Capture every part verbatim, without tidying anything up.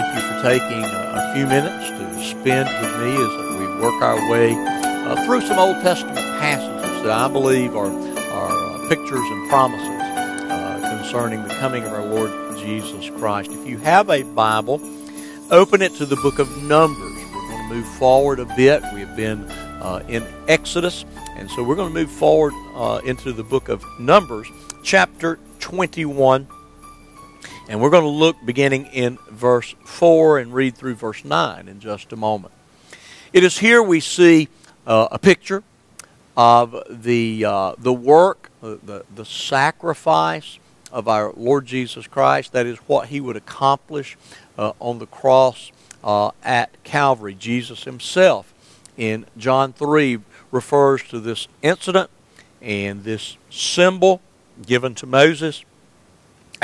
thank you for taking a, a few minutes to spend with me as we work our way uh, through some Old Testament passages that I believe are, are uh, pictures and promises uh, concerning the coming of our Lord Jesus Christ. If you have a Bible, open it to the book of Numbers. We're going to move forward a bit. We have been uh, in Exodus, and so we're going to move forward uh, into the book of Numbers, chapter twenty-one. And we're going to look beginning in verse four and read through verse nine in just a moment. It is here we see uh, a picture of the, uh, the work, uh, the, the sacrifice of our Lord Jesus Christ. That is what he would accomplish uh, on the cross uh, at Calvary. Jesus himself in John three refers to this incident and this symbol given to Moses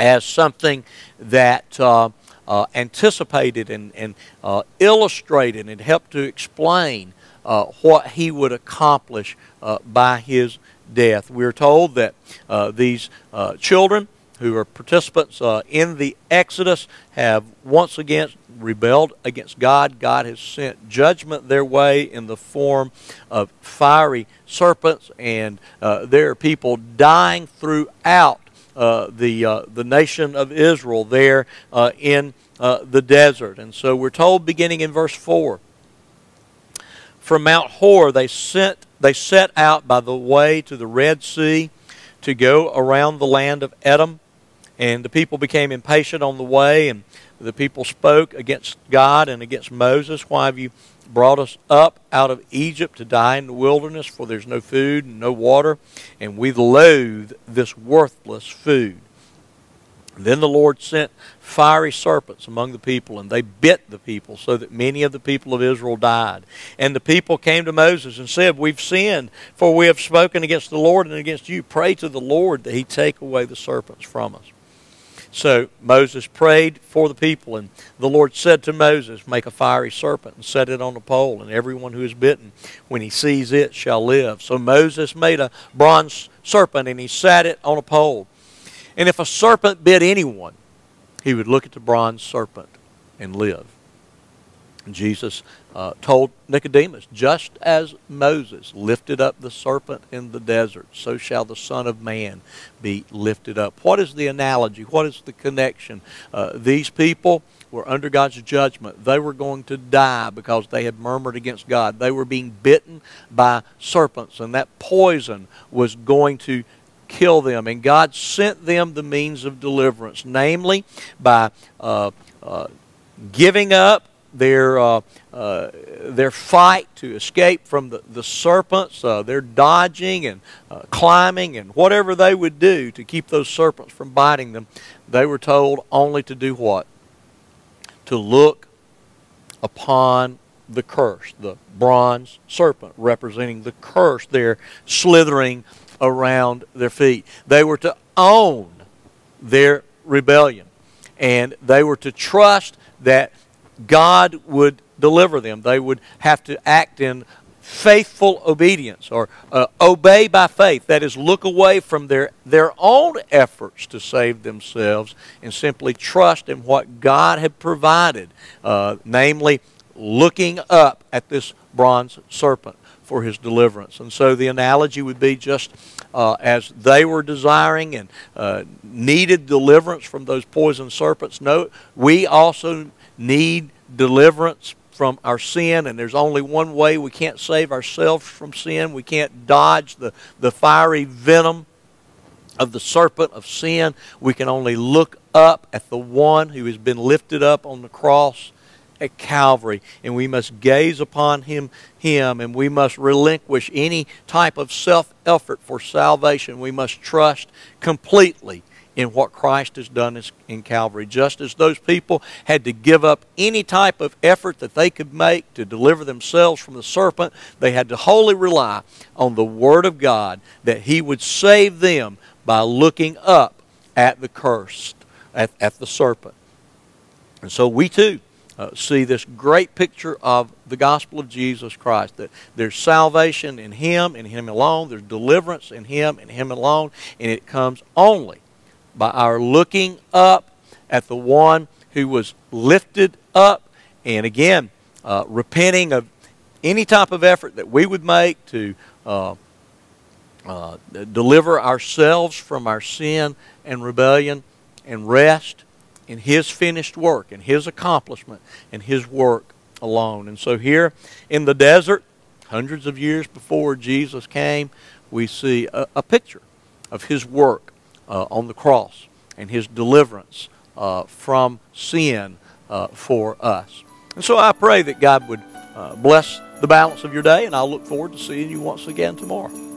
as something that uh, uh, anticipated and, and uh, illustrated and helped to explain uh, what he would accomplish uh, by his death. We're told that uh, these uh, children who are participants uh, in the Exodus have once again rebelled against God. God has sent judgment their way in the form of fiery serpents, and uh, there are people dying throughout Uh, the uh, the nation of Israel there uh, in uh, the desert. And so we're told beginning in verse four, from Mount Hor they sent they set out by the way to the Red Sea to go around the land of Edom, and the people became impatient on the way, and the people spoke against God and against Moses. Why have you brought us up out of Egypt to die in the wilderness? For there's no food and no water, and we loathe this worthless food. Then the Lord sent fiery serpents among the people, and they bit the people, so that many of the people of Israel died. And the people came to Moses and said, we've sinned, for we have spoken against the Lord and against you. Pray to the Lord that he take away the serpents from us. So Moses prayed for the people, and the Lord said to Moses, make a fiery serpent and set it on a pole, and everyone who is bitten, when he sees it, shall live. So Moses made a bronze serpent, and he sat it on a pole. And if a serpent bit anyone, he would look at the bronze serpent and live. And Jesus uh, told Nicodemus, just as Moses lifted up the serpent in the desert, so shall the Son of Man be lifted up. What is the analogy? What is the connection? Uh, these people were under God's judgment. They were going to die because they had murmured against God. They were being bitten by serpents, and that poison was going to kill them. And God sent them the means of deliverance, namely by uh, uh, giving up Their, uh, uh, their fight to escape from the, the serpents, uh, their dodging and uh, climbing and whatever they would do to keep those serpents from biting them. They were told only to do what? To look upon the curse, the bronze serpent representing the curse there slithering around their feet. They were to own their rebellion, and they were to trust that God would deliver them. They would have to act in faithful obedience, or uh, obey by faith. That is, look away from their, their own efforts to save themselves and simply trust in what God had provided, uh, namely looking up at this bronze serpent for his deliverance. And so the analogy would be just uh, as they were desiring and uh, needed deliverance from those poison serpents, no, we also need deliverance from our sin, and there's only one way. We can't save ourselves from sin. We can't dodge the, the fiery venom of the serpent of sin. We can only look up at the one who has been lifted up on the cross at Calvary, and we must gaze upon him, him, and we must relinquish any type of self-effort for salvation. We must trust completely in what Christ has done in Calvary. Just as those people had to give up any type of effort that they could make to deliver themselves from the serpent, they had to wholly rely on the Word of God that he would save them by looking up at the curse, at, at the serpent. And so we too uh, see this great picture of the gospel of Jesus Christ, that there's salvation in him and him alone, there's deliverance in him and him alone, and it comes only by our looking up at the one who was lifted up. And again, uh, repenting of any type of effort that we would make to uh, uh, deliver ourselves from our sin and rebellion, and rest in His finished work and His accomplishment and His work alone. And so here in the desert, hundreds of years before Jesus came, we see a, a picture of His work uh, on the cross and His deliverance uh, from sin uh, for us. And so I pray that God would uh, bless the balance of your day, and I'll look forward to seeing you once again tomorrow.